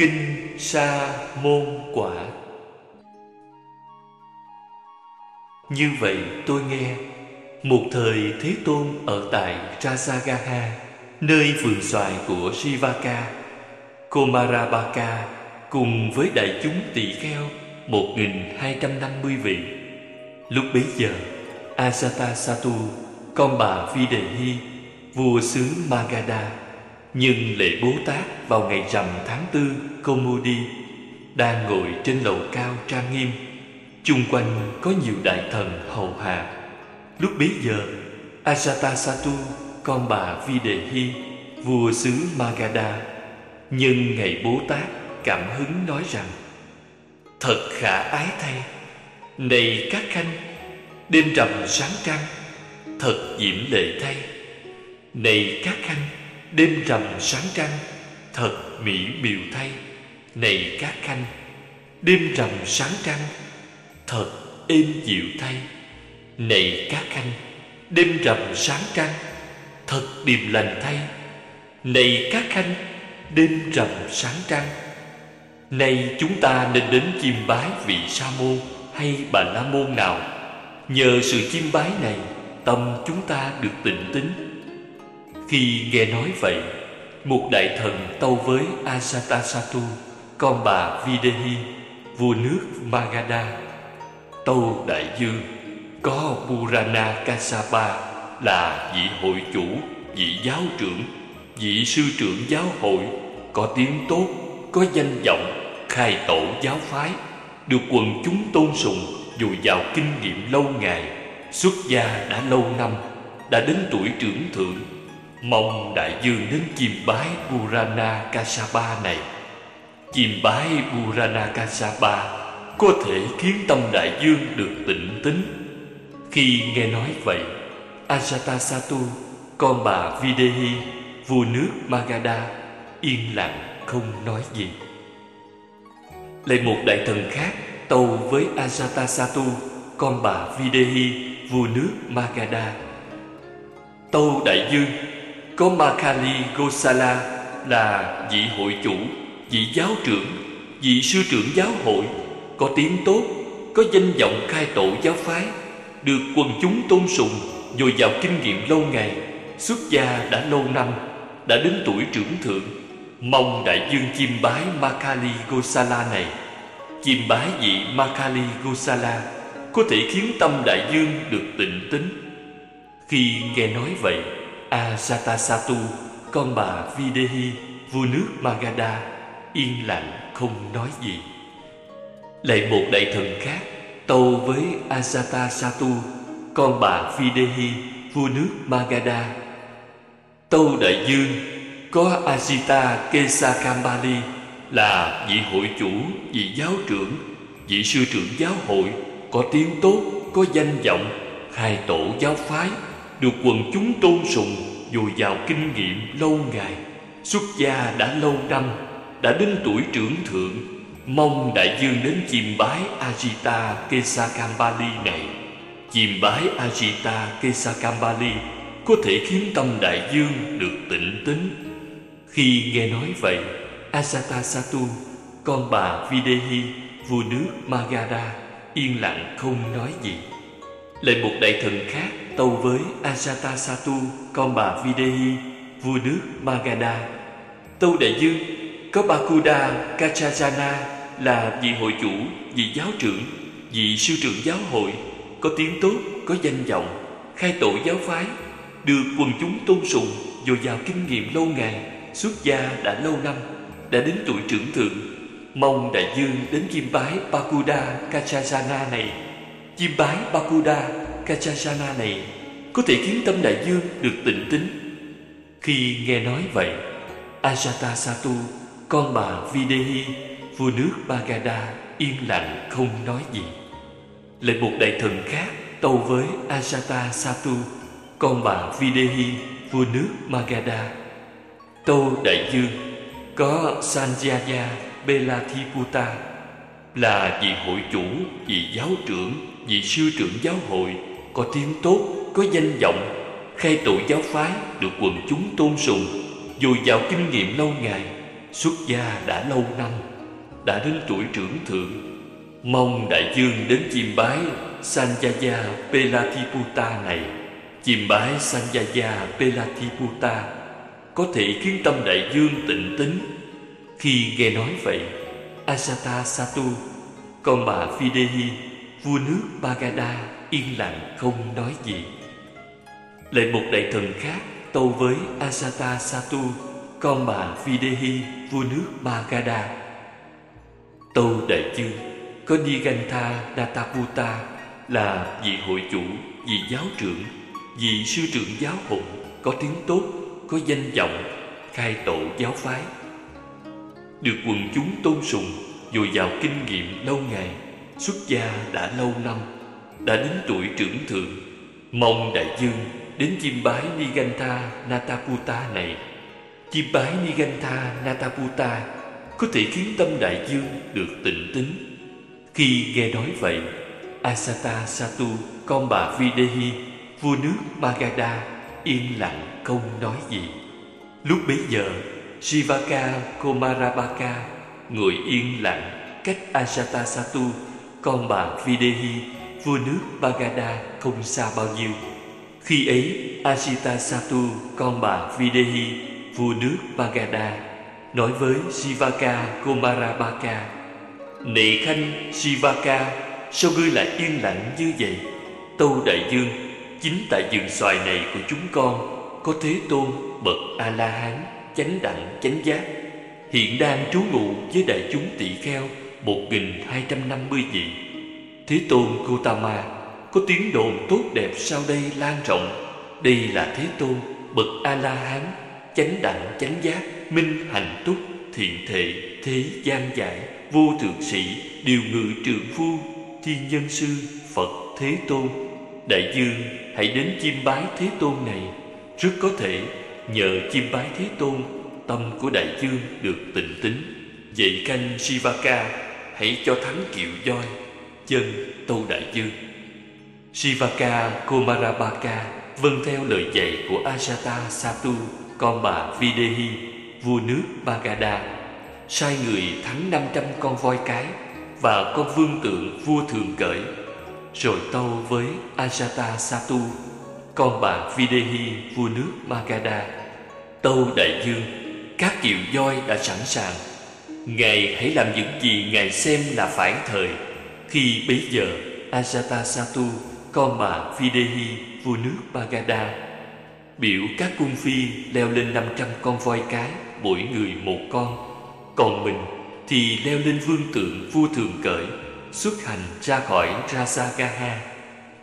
Kinh Sa Môn Quả. Như vậy tôi nghe, một thời Thế Tôn ở tại Rajagaha, nơi vườn xoài của Jīvaka Komārabhacca, cùng với đại chúng tỳ kheo 1250 vị. Lúc bấy giờ, Ajātasattu, con bà Videhi, vua xứ Magadha, nhưng lễ Bố Tát vào ngày rằm tháng 4 Komudi, đang ngồi trên lầu cao trang nghiêm, chung quanh có nhiều đại thần hầu hạ. Lúc bấy giờ, Ajātasattu, con bà Videhi, vua xứ Magadha, nhân ngày Bố Tát cảm hứng nói rằng: Thật khả ái thay! Này các khanh, đêm rằm sáng trăng, thật diễm lệ thay! Này các khanh, đêm rằm sáng trăng, thật mỹ miều thay! Này các khanh, đêm rằm sáng trăng, thật êm dịu thay! Này các khanh, đêm rằm sáng trăng, thật điềm lành thay! Này các khanh, đêm rằm sáng trăng! Nay chúng ta nên đến chiêm bái vị Sa môn hay Bà La môn nào? Nhờ sự chiêm bái này, tâm chúng ta được tịnh tín. Khi nghe nói vậy, một đại thần tâu với Ajātasattu, con bà Videhi, vua nước Magadha: Tâu đại vương, có Pūraṇa Kassapa là vị hội chủ, vị giáo trưởng, vị sư trưởng giáo hội, có tiếng tốt, có danh vọng, khai tổ giáo phái, được quần chúng tôn sùng, dù giàu kinh nghiệm lâu ngày, xuất gia đã lâu năm, đã đến tuổi trưởng thượng. Mong đại vương đến chiêm bái Pūraṇa Kassapa này. Chiêm bái Pūraṇa Kassapa có thể khiến tâm đại vương được tịnh tín. Khi nghe nói vậy, Ajātasattu, con bà Videhi, vua nước Magadha, yên lặng không nói gì. Lại một đại thần khác tâu với Ajātasattu, con bà Videhi, vua nước Magadha: Tâu đại vương, có Makkhali Gosāla là vị hội chủ, vị giáo trưởng, vị sư trưởng giáo hội, có tiếng tốt, có danh vọng, khai tổ giáo phái, được quần chúng tôn sùng, dồi dào kinh nghiệm lâu ngày, xuất gia đã lâu năm, đã đến tuổi trưởng thượng. Mong đại vương chiêm bái Makkhali Gosāla này. Chiêm bái vị Makkhali Gosāla có thể khiến tâm đại vương được tịnh tín. Khi nghe nói vậy, Ajātasattu, con bà Videhi, vua nước Magadha, yên lặng không nói gì. Lại một đại thần khác tâu với Ajātasattu, con bà Videhi, vua nước Magadha: Tâu đại vương, có Ajita Kesakambalī là vị hội chủ, vị giáo trưởng, vị sư trưởng giáo hội, có tiếng tốt, có danh vọng, khai tổ giáo phái, được quần chúng tôn sùng, dồi dào kinh nghiệm lâu ngày, xuất gia đã lâu năm, đã đến tuổi trưởng thượng. Mong đại vương đến chiêm bái Ajita Kesakambalī này. Chiêm bái Ajita Kesakambalī có thể khiến tâm đại vương được tịnh tín. Khi nghe nói vậy, Ajātasattu, con bà Videhi, vua nước Magadha, yên lặng không nói gì. Lại một đại thần khác tâu với Ajātasattu, con bà Videhi, vua nước Magadha: Tâu đại vương, có Pakudha Kaccāyana là vị hội chủ, vị giáo trưởng, vị sư trưởng giáo hội, có tiếng tốt, có danh vọng, khai tổ giáo phái, được quần chúng tôn sùng, dồi dào kinh nghiệm lâu ngày, xuất gia đã lâu năm, đã đến tuổi trưởng thượng. Mong đại vương đến chiêm bái Pakudha Kaccāyana này. Chiêm bái Pakudha Kaccāyana này có thể khiến tâm đại vương được tịnh tín. Khi nghe nói vậy, Ajātasattu, con bà Videhi, vua nước Magadha, yên lặng không nói gì. Lại một đại thần khác tâu với Ajātasattu, con bà Videhi, vua nước Magadha: Tâu đại vương, có Sañjaya Belaṭṭhiputta là vị hội chủ, vị giáo trưởng, vị sư trưởng giáo hội, có tiếng tốt, có danh vọng, khai tổ giáo phái, được quần chúng tôn sùng, dồi dào kinh nghiệm lâu ngày, xuất gia đã lâu năm, đã đến tuổi trưởng thượng, mong đại dương đến chiêm bái Sañjaya Belaṭṭhiputta này. Chiêm bái Sañjaya Belaṭṭhiputta có thể khiến tâm đại dương tịnh tín. Khi nghe nói vậy, Ajātasattu, con bà Videhi, vua nước Magadha yên lặng không nói gì. Lại một đại thần khác tâu với Ajātasattu, con bà Videhi, vua nước Magadha: Tâu đại dương, có Nigaṇṭha Nātaputta là vị hội chủ, vị giáo trưởng, vị sư trưởng giáo hội, có tiếng tốt, có danh vọng, khai tổ giáo phái, được quần chúng tôn sùng, dồi dào kinh nghiệm lâu ngày, xuất gia đã lâu năm, đã đến tuổi trưởng thượng, mong đại dương đến chiêm bái Nigaṇṭha Nātaputta này. Chiêm bái Nigaṇṭha Nātaputta có thể khiến tâm đại dương được tịnh tín. Khi nghe nói vậy, Ajātasattu, con bà Videhi, vua nước Magadha yên lặng không nói gì. Lúc bấy giờ, Jīvaka Komārabhacca ngồi yên lặng cách Ajātasattu, con bà Videhi, vua nước Magadha không xa bao nhiêu. Khi ấy, Ajātasattu, con bà Videhi, vua nước Magadha nói với Jīvaka Komārabhacca: Nệ khanh Jīvaka, sao ngươi lại yên lặng như vậy? Tâu đại dương, chính tại vườn xoài này của chúng con có Thế Tôn bậc A La Hán chánh đẳng chánh giác, hiện đang trú ngụ với đại chúng tỳ kheo 1250 vị. Thế Tôn Gautama có tiếng đồn tốt đẹp sau đây lan rộng: Đây là Thế Tôn bậc A La Hán chánh đẳng chánh giác, minh hạnh túc, thiện thệ, thế gian giải, vô thượng sĩ, điều ngự trượng phu, thiên nhân sư, Phật Thế Tôn. Đại dương hãy đến chiêm bái Thế Tôn này. Rất có thể nhờ chiêm bái Thế Tôn, tâm của đại dương được tịnh tín. Vậy khanh Jīvaka, hãy cho thắng kiệu voi. Chân tâu đại dương. Jīvaka Komārabhacca vâng theo lời dạy của Ajātasattu, con bà Videhi, vua nước Magadha, sai người thắng 500 con voi cái và con vương tượng vua thường cởi, rồi tâu với Ajātasattu, con bà Videhi, vua nước Magadha: Tâu đại dương, các kiệu voi đã sẵn sàng. Ngài hãy làm những gì Ngài xem là phản thời. Khi bấy giờ, Ajātasattu, con bà Videhi, vua nước Magadha biểu các cung phi leo lên 500 con voi cái, mỗi người một con, còn mình thì leo lên vương tượng vua thường cởi, xuất hành ra khỏi Rajagaha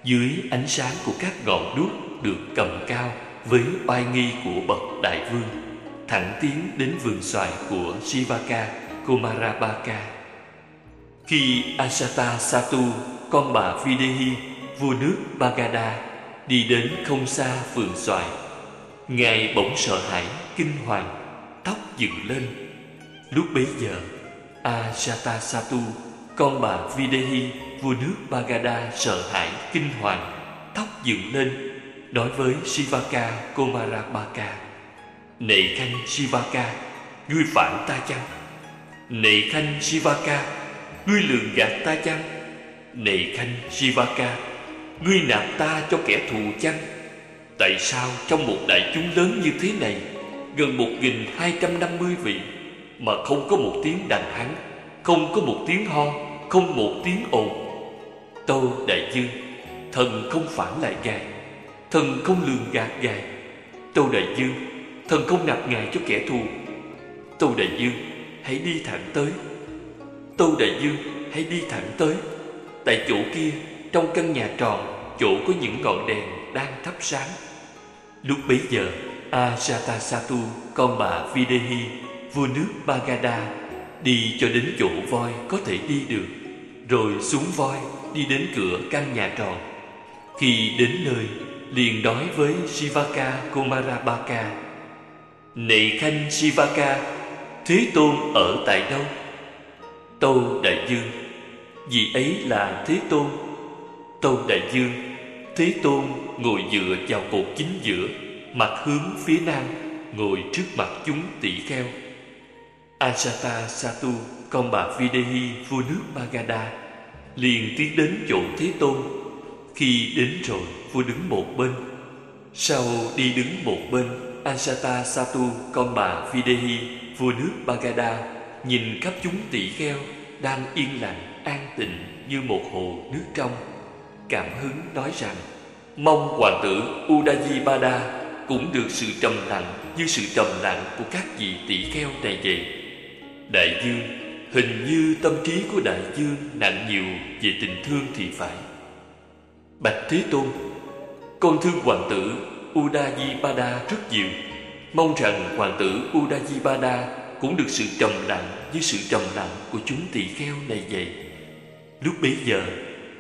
dưới ánh sáng của các ngọn đuốc được cầm cao với oai nghi của bậc đại vương, thẳng tiến đến vườn xoài của Jīvaka Komārabhacca. Khi Ajātasattu, con bà Videhi, vua nước Magadha đi đến không xa vườn xoài, Ngài bỗng sợ hãi kinh hoàng, tóc dựng lên. Lúc bấy giờ, Ajātasattu, con bà Videhi, vua nước Magadha sợ hãi kinh hoàng, tóc dựng lên, nói với Jīvaka Komārabhacca: Nệ khanh Jīvaka, ngươi phản ta chăng? Nệ khanh Jīvaka, ngươi lường gạt ta chăng? Nệ khanh Jīvaka, ngươi nạp ta cho kẻ thù chăng? Tại sao trong một đại chúng lớn như thế này, gần 1250 vị, mà không có một tiếng đàn hán, không có một tiếng ho, không một tiếng ồn? Tâu đại dương, thần không phản lại Ngài, thần không lường gạt Ngài. Tâu đại dương, thần không nạp Ngài cho kẻ thù. Tâu đại dương, hãy đi thẳng tới. Tâu đại dương, hãy đi thẳng tới. Tại chỗ kia, trong căn nhà tròn, chỗ có những ngọn đèn đang thắp sáng. Lúc bấy giờ, Ajātasattu, con bà Videhi, vua nước Magadha đi cho đến chỗ voi có thể đi được, rồi xuống voi đi đến cửa căn nhà tròn. Khi đến nơi, liền nói với Jīvaka Komārabhacca: Nệ khanh Jīvaka, Thế Tôn ở tại đâu? Tâu đại dương, vị ấy là Thế Tôn. Tâu đại dương, Thế Tôn ngồi dựa vào cột chính giữa, mặt hướng phía nam, ngồi trước mặt chúng tỷ kheo. Ajātasattu con bà Videhi vua nước Magadha liền tiến đến chỗ Thế Tôn. Khi đến rồi, vua đứng một bên. Sau đi đứng một bên, Ajātasattu con bà Videhi vua nước Magadha nhìn khắp chúng tỷ kheo đang yên lặng an tịnh như một hồ nước trong, cảm hứng nói rằng: mong hoàng tử Udāyibhadda cũng được sự trầm lặng như sự trầm lặng của các vị tỷ kheo này vậy. Đại dương, hình như tâm trí của đại dương nặng nhiều về tình thương thì phải. Bạch Thế Tôn, con thương hoàng tử Udāyibhadda rất nhiều, mong rằng hoàng tử Udāyibhadda cũng được sự trầm lặng như sự trầm lặng của chúng tỳ kheo này vậy. Lúc bấy giờ,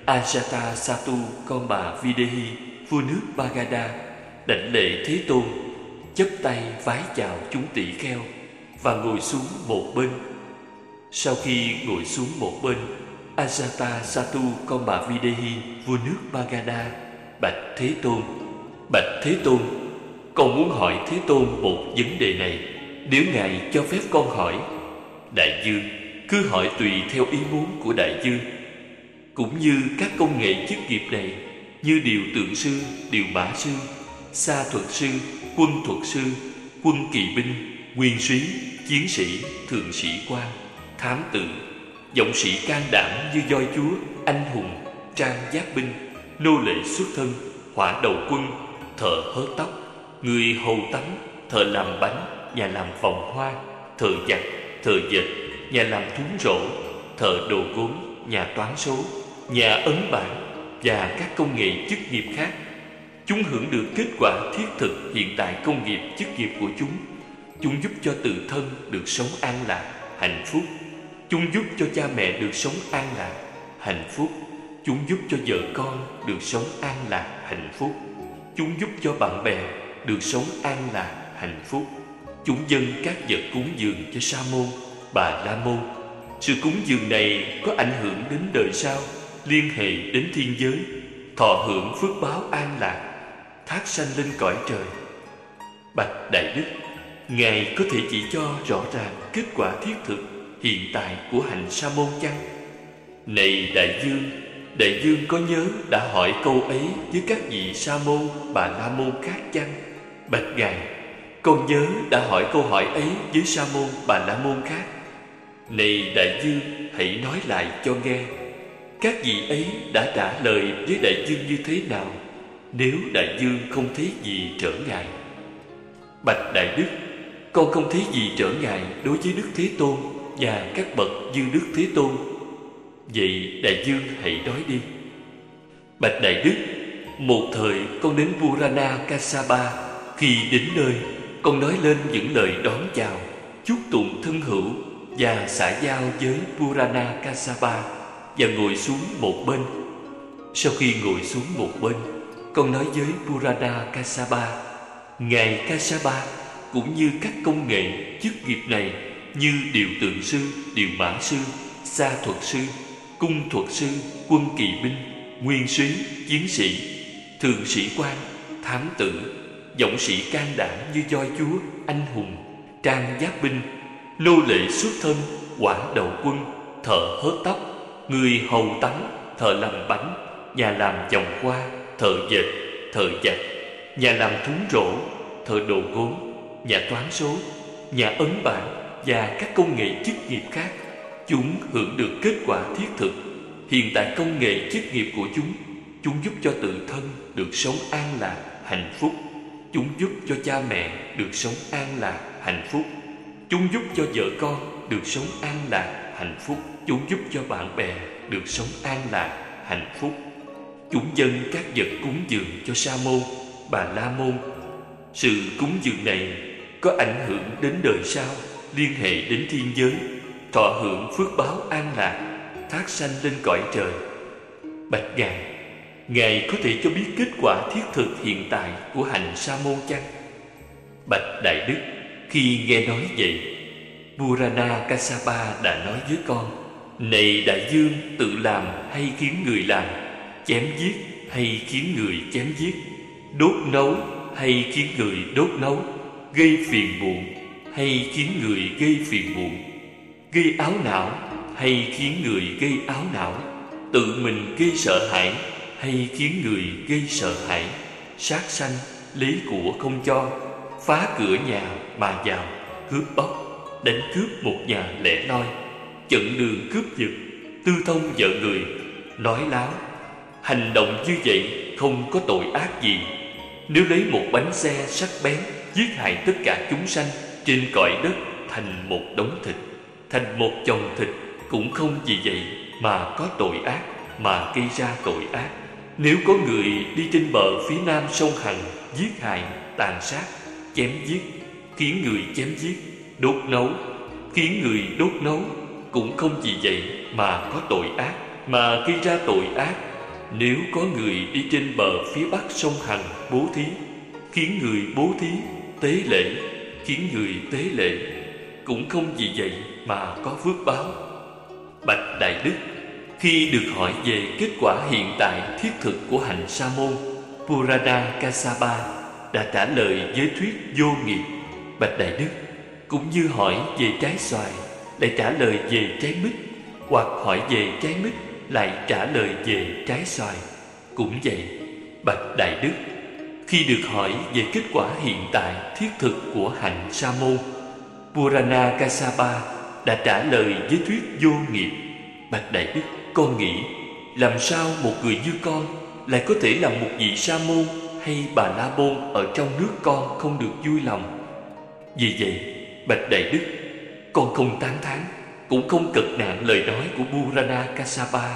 Ajātasattu con bà Videhi vua nước Magadha đảnh lễ Thế Tôn, chắp tay vái chào chúng tỳ kheo và ngồi xuống một bên. Sau khi ngồi xuống một bên, Ajātasattu con bà Videhi vua nước Magadha bạch Thế Tôn: Bạch Thế Tôn, con muốn hỏi Thế Tôn một vấn đề này, nếu Ngài cho phép con hỏi. Đại dương: cứ hỏi tùy theo ý muốn của đại dương. Cũng như các công nghệ chức nghiệp này, như điều tượng sư, điều mã sư, sa thuật sư, quân kỵ binh, nguyên soái, chiến sĩ, thượng sĩ quan, thám tử, dũng sĩ can đảm như voi chúa, anh hùng, trang giáp binh, nô lệ xuất thân, hỏa đầu quân, thợ hớt tóc, người hầu tắm, thợ làm bánh, nhà làm vòng hoa, thợ giặt, thợ dệt, nhà làm thúng rổ, thợ đồ gốm, nhà toán số, nhà ấn bản và các công nghệ chức nghiệp khác. Chúng hưởng được kết quả thiết thực hiện tại công nghiệp chức nghiệp của chúng. Chúng giúp cho tự thân được sống an lạc, hạnh phúc. Chúng giúp cho cha mẹ được sống an lạc, hạnh phúc. Chúng giúp cho vợ con được sống an lạc, hạnh phúc. Chúng giúp cho bạn bè được sống an lạc, hạnh phúc. Chúng dâng các vật cúng dường cho Sa môn, Bà la môn. Sự cúng dường này có ảnh hưởng đến đời sau, liên hệ đến thiên giới, thọ hưởng phước báo an lạc, thác sanh lên cõi trời. Bạch Đại Đức, Ngài có thể chỉ cho rõ ràng kết quả thiết thực hiện tại của hành Sa môn chăng? Này Đại dương có nhớ đã hỏi câu ấy với các vị Sa môn, Bà la môn khác chăng? Bạch Ngài, con nhớ đã hỏi câu hỏi ấy với Sa môn, Bà la môn khác. Này đại dương, hãy nói lại cho nghe, các vị ấy đã trả lời với đại dương như thế nào, nếu đại dương không thấy gì trở ngại? Bạch Đại Đức, con không thấy gì trở ngại đối với Đức Thế Tôn và các bậc như Đức Thế Tôn. Vậy đại dương hãy nói đi. Bạch Đại Đức, một thời con đến Pūraṇa Kassapa. Khi đến nơi, con nói lên những lời đón chào, chúc tụng thân hữu và xã giao với Pūraṇa Kassapa và ngồi xuống một bên. Sau khi ngồi xuống một bên, con nói với Pūraṇa Kassapa: Ngài Kassapa, cũng như các công nghệ chức nghiệp này như điều tượng sư, điều mã sư, sa thuật sư, cung thuật sư, quân kỵ binh, nguyên soái, chiến sĩ, thượng sĩ quan, thám tử, dũng sĩ can đảm như voi chúa, anh hùng, trang giáp binh, nô lệ xuất thân, hỏa đầu quân, thợ hớt tóc, người hầu tắm, thợ làm bánh, nhà làm vòng hoa, thợ dệt, thợ giặt, nhà làm thúng rổ, thợ đồ gốm, nhà toán số, nhà ấn bản và các công nghệ chức nghiệp khác. Chúng hưởng được kết quả thiết thực hiện tại công nghệ chức nghiệp của chúng. Chúng giúp cho tự thân được sống an lạc, hạnh phúc. Chúng giúp cho cha mẹ được sống an lạc, hạnh phúc. Chúng giúp cho vợ con được sống an lạc, hạnh phúc. Chúng giúp cho bạn bè được sống an lạc, hạnh phúc. Chúng dâng các vật cúng dường cho Sa môn, Bà la môn. Sự cúng dường này có ảnh hưởng đến đời sau, liên hệ đến thiên giới, thọ hưởng phước báo an lạc, thác sanh lên cõi trời. Bạch Ngài, Ngài có thể cho biết kết quả thiết thực hiện tại của hành Sa môn chăng? Bạch Đại Đức, khi nghe nói vậy, Pūraṇa Kassapa đã nói với con: Này đại dương, tự làm hay khiến người làm, chém giết hay khiến người chém giết, đốt nấu hay khiến người đốt nấu, gây phiền muộn hay khiến người gây phiền muộn, gây áo não hay khiến người gây áo não, tự mình gây sợ hãi hay khiến người gây sợ hãi, sát sanh, lấy của không cho, phá cửa nhà mà vào, cướp bóc, đánh cướp một nhà lẻ loi, chặn đường cướp giật, tư thông vợ người, nói láo. Hành động như vậy không có tội ác gì. Nếu lấy một bánh xe sắc bén giết hại tất cả chúng sanh trên cõi đất thành một đống thịt, thành một chồng thịt, cũng không vì vậy mà có tội ác, mà gây ra tội ác. Nếu có người đi trên bờ phía nam sông Hằng giết hại, tàn sát, chém giết, khiến người chém giết, đốt nấu, khiến người đốt nấu, cũng không vì vậy mà có tội ác, mà gây ra tội ác. Nếu có người đi trên bờ phía bắc sông Hằng bố thí, khiến người bố thí, tế lễ, khiến người tế lễ, cũng không vì vậy mà có phước báo. Bạch Đại Đức, khi được hỏi về kết quả hiện tại thiết thực của hành sa môn, Pūraṇa Kassapa đã trả lời với thuyết vô nghiệp. Bạch Đại Đức, cũng như hỏi về trái xoài lại trả lời về trái mít, hoặc hỏi về trái mít lại trả lời về trái xoài. Cũng vậy, Bạch Đại Đức, khi được hỏi về kết quả hiện tại thiết thực của hành sa môn, Pūraṇa Kassapa đã trả lời với thuyết vô nghiệp. Bạch Đại Đức, con nghĩ làm sao một người như con lại có thể làm một vị sa môn hay bà la môn ở trong nước con không được vui lòng. Vì vậy, Bạch Đại Đức, con không tán thán, cũng không cật nạn lời nói của Pūraṇa Kassapa,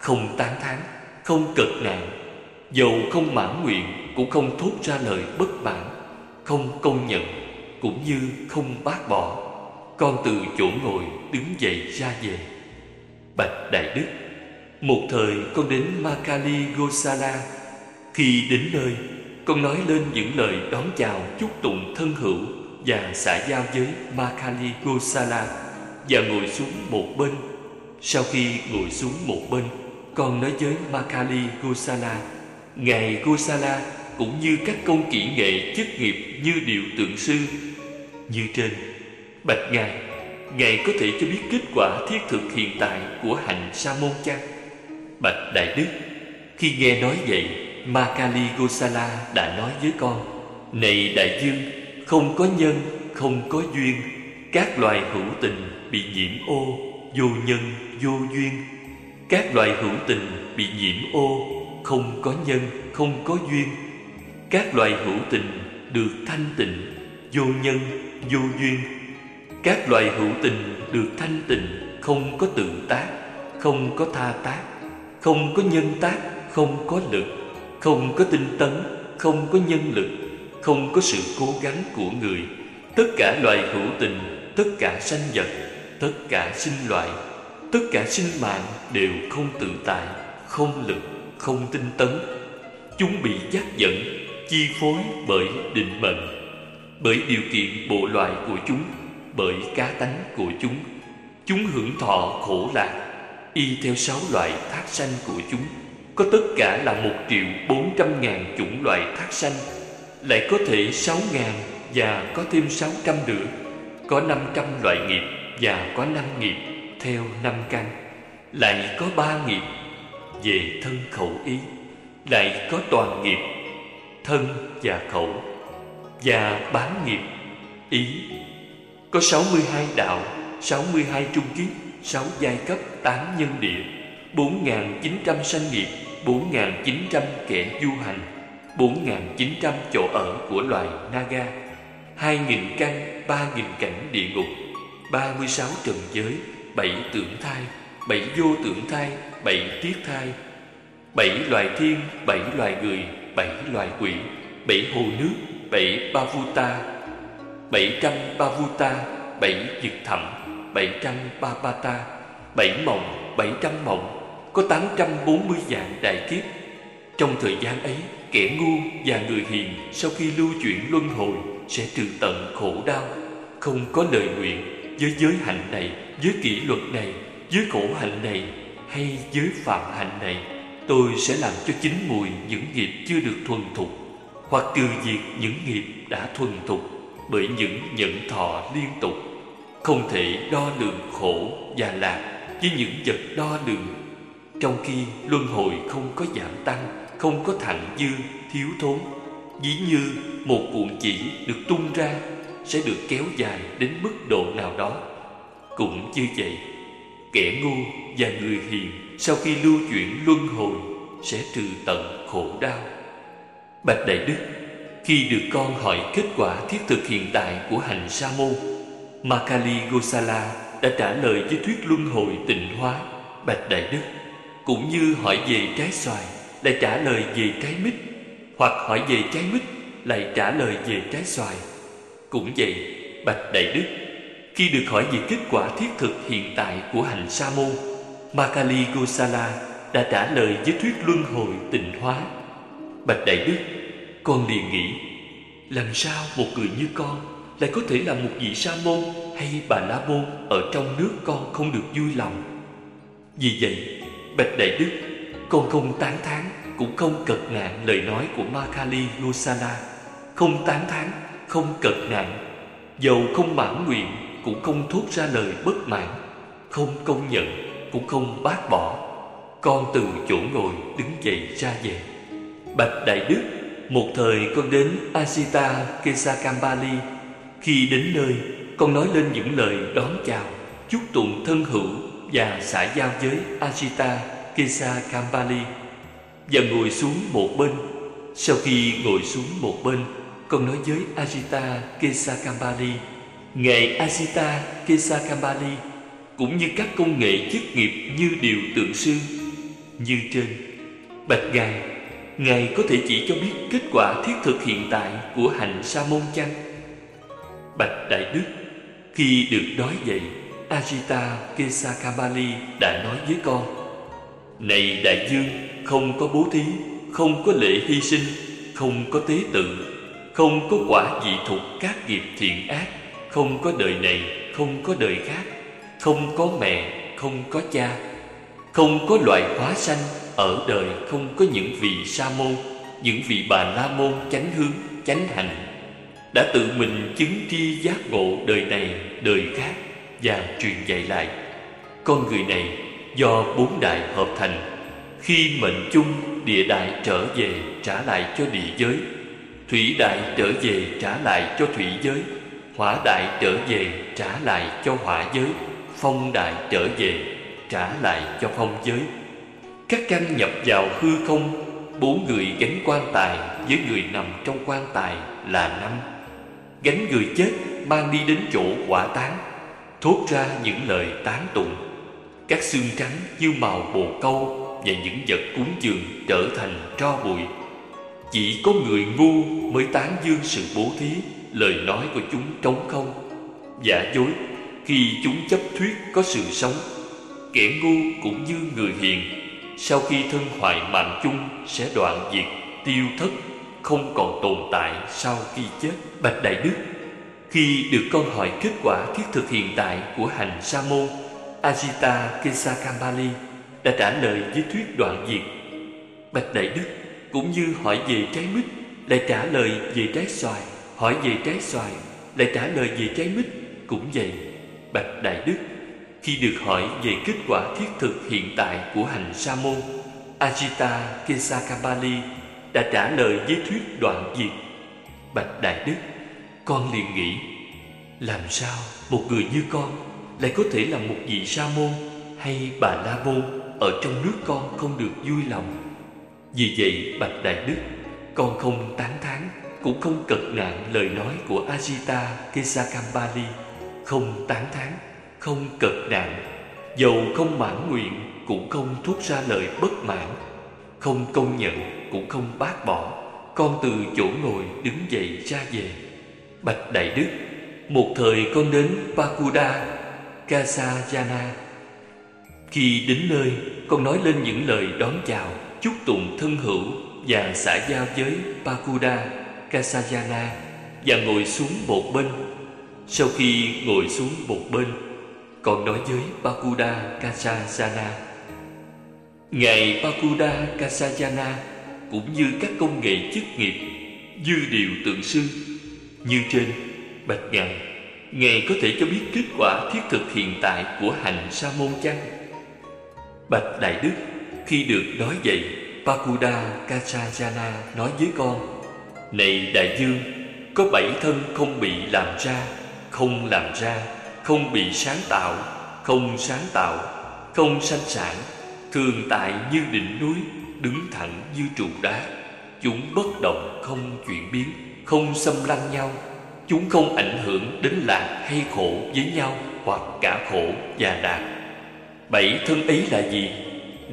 không tán thán, không cật nạn, dầu không mãn nguyện cũng không thốt ra lời bất mãn, không công nhận cũng như không bác bỏ. Con từ chỗ ngồi đứng dậy ra về. Bạch Đại Đức, một thời con đến Makkhali Gosāla. Khi đến nơi, con nói lên những lời đón chào chúc tụng thân hữu và xã giao với Makkhali Gosāla và ngồi xuống một bên. Sau khi ngồi xuống một bên, con nói với Makkhali Gosāla, Ngài Gosāla cũng như các công kỹ nghệ chức nghiệp như điệu tượng sư như trên. Bạch Ngài, Ngài có thể cho biết kết quả thiết thực hiện tại của hành sa môn chăng? Bạch Đại Đức, khi nghe nói vậy, Makkhali Gosāla đã nói với con, Này Đại Dương, không có nhân, không có duyên, các loài hữu tình bị nhiễm ô, vô nhân, vô duyên. Các loài hữu tình bị nhiễm ô, không có nhân, không có duyên. Các loài hữu tình được thanh tịnh, vô nhân, vô duyên. Các loài hữu tình được thanh tịnh, không có tự tác, không có tha tác, không có nhân tác, không có lực, không có tinh tấn, không có nhân lực, không có sự cố gắng của người. Tất cả loài hữu tình, tất cả sanh vật, tất cả sinh loại, tất cả sinh mạng đều không tự tại, không lực, không tinh tấn. Chúng bị dắt dẫn, chi phối bởi định mệnh, bởi điều kiện bộ loại của chúng, bởi cá tánh của chúng. Chúng hưởng thọ khổ lạc y theo 6 loại thác sanh của chúng. Có tất cả là 1.400.000 chủng loại thác sanh, lại có thể 6.000 và có thêm 600 nữa. Có 500 loại nghiệp và có 5 nghiệp theo 5 căn, lại có 3 nghiệp về thân khẩu ý, lại có toàn nghiệp thân và khẩu và bán nghiệp ý. Có 62 đạo, 62 trung kiếp, 6 giai cấp, 8 nhân địa, 4.900 sanh nghiệp, 4.900 kẻ du hành, 4.900 chỗ ở của loài Naga, 2.000 căn, 3.000 cảnh địa ngục, 36 trần giới, 7 tưởng thai, 7 vô tưởng thai, 7 tiết thai, 7 loài thiên, 7 loài người, 7 loài quỷ, 7 hồ nước, 7 Bavuta, 700 Bavuta, 7 vực thẳm, 700 Babata, 7 mộng, 700 mộng, có 840 vạn đại kiếp. Trong thời gian ấy, kẻ ngu và người hiền sau khi lưu chuyển luân hồi sẽ trừ tận khổ đau. Không có lời nguyện với giới hạnh này, với kỷ luật này, với khổ hạnh này hay với phạm hạnh này, tôi sẽ làm cho chín mùi những nghiệp chưa được thuần thục, hoặc trừ diệt những nghiệp đã thuần thục, bởi những nhận thọ liên tục, không thể đo lường khổ và lạc với những vật đo lường, trong khi luân hồi không có giảm tăng, không có thặng dư, thiếu thốn. Ví như một cuộn chỉ được tung ra sẽ được kéo dài đến mức độ nào đó. Cũng như vậy, kẻ ngu và người hiền sau khi lưu chuyển luân hồi sẽ trừ tận khổ đau. Bạch Đại Đức, khi được con hỏi kết quả thiết thực hiện tại của hành Sa môn, Makkhali Gosāla đã trả lời với thuyết luân hồi tịnh hóa. Bạch Đại Đức, cũng như hỏi về trái xoài lại trả lời về trái mít, hoặc hỏi về trái mít lại trả lời về trái xoài. Cũng vậy, Bạch Đại Đức, khi được hỏi về kết quả thiết thực hiện tại của hành Sa môn, Makkhali Gosāla đã trả lời với thuyết luân hồi tịnh hóa. Bạch Đại Đức, con liền nghĩ, làm sao một người như con lại có thể là một vị sa môn hay bà la môn ở trong nước con không được vui lòng. Vì vậy, Bạch Đại Đức, con không tán thán cũng không cật nạn lời nói của Makkhali Gosāla, không tán thán, không cật nạn, dầu không mãn nguyện cũng không thốt ra lời bất mãn, không công nhận cũng không bác bỏ. Con từ chỗ ngồi đứng dậy ra về. Bạch Đại Đức, một thời con đến Ajita Kesakambalī. Khi đến nơi, con nói lên những lời đón chào, chúc tụng thân hữu và xã giao với Ajita Kesakambalī và ngồi xuống một bên. Sau khi ngồi xuống một bên, con nói với Ajita Kesakambalī: Ngài Ajita Kesakambalī, cũng như các công nghệ chức nghiệp như điều tượng sư như trên, bạch Ngài, Ngài có thể chỉ cho biết kết quả thiết thực hiện tại của hành Sa môn chăng? Bạch Đại Đức, khi được nói vậy, Ajita Kesakambalī đã nói với con: Này đại vương, không có bố thí, không có lễ hy sinh, không có tế tự, không có quả dị thục các nghiệp thiện ác, không có đời này, không có đời khác, không có mẹ, không có cha, không có loài hóa sanh, ở đời không có những vị sa môn, những vị bà la môn chánh hướng, chánh hạnh, đã tự mình chứng tri giác ngộ đời này, đời khác và truyền dạy lại. Con người này do bốn đại hợp thành, khi mệnh chung địa đại trở về trả lại cho địa giới, thủy đại trở về trả lại cho thủy giới, hỏa đại trở về trả lại cho hỏa giới, phong đại trở về trả lại cho phong giới. Các căn nhập vào hư không, bốn người gánh quan tài với người nằm trong quan tài là năm. Gánh người chết mang đi đến chỗ hỏa táng, thốt ra những lời tán tụng. Các xương trắng như màu bồ câu và những vật cúng dường trở thành tro bụi. Chỉ có người ngu mới tán dương sự bố thí, lời nói của chúng trống không, giả dối khi chúng chấp thuyết có sự sống. Kẻ ngu cũng như người hiền, sau khi thân hoại mạng chung sẽ đoạn diệt, tiêu thất, không còn tồn tại sau khi chết. Bạch Đại Đức, khi được con hỏi kết quả thiết thực hiện tại của hành Sa môn, Ajita Kesakambalī đã trả lời với thuyết đoạn diệt. Bạch Đại Đức, cũng như hỏi về trái mít lại trả lời về trái xoài, hỏi về trái xoài lại trả lời về trái mít, cũng vậy. Bạch Đại Đức, khi được hỏi về kết quả thiết thực hiện tại của hành Sa môn, Ajita Kesakambalī đã trả lời với thuyết đoạn diệt. Bạch Đại Đức, con liền nghĩ, làm sao một người như con lại có thể là một vị sa môn hay bà la môn ở trong nước con không được vui lòng. Vì vậy, Bạch Đại Đức, con không tán thán cũng không cật nạn lời nói của Ajita Kesakambalī, không tán thán, không cật nạn, dầu không mãn nguyện cũng không thốt ra lời bất mãn, không công nhận cũng không bác bỏ. Con từ chỗ ngồi đứng dậy ra về. Bạch Đại Đức, một thời con đến Pakudha Kaccāyana. Khi đến nơi, con nói lên những lời đón chào, chúc tụng thân hữu và xã giao với Pakudha Kaccāyana và ngồi xuống một bên. Sau khi ngồi xuống một bên, con nói với Pakudha Kaccāyana: Ngài Pakudha Kaccāyana, cũng như các công nghệ chức nghiệp, dư điều tượng sư như trên, bạch ngài, ngài có thể cho biết kết quả thiết thực hiện tại của hành sa môn chăng? Bạch đại đức, khi được nói vậy, Pakudha Kaccāyana nói với con: Này đại dương, có bảy thân không bị làm ra, không làm ra, không bị sáng tạo, không sanh sản, thường tại như đỉnh núi, đứng thẳng như trụ đá. Chúng bất động, không chuyển biến, không xâm lăng nhau. Chúng không ảnh hưởng đến lạc hay khổ với nhau, hoặc cả khổ và lạc. Bảy thân ấy là gì?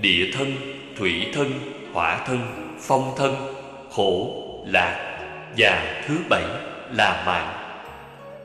Địa thân, thủy thân, hỏa thân, phong thân, khổ, lạc, và thứ bảy là mạng.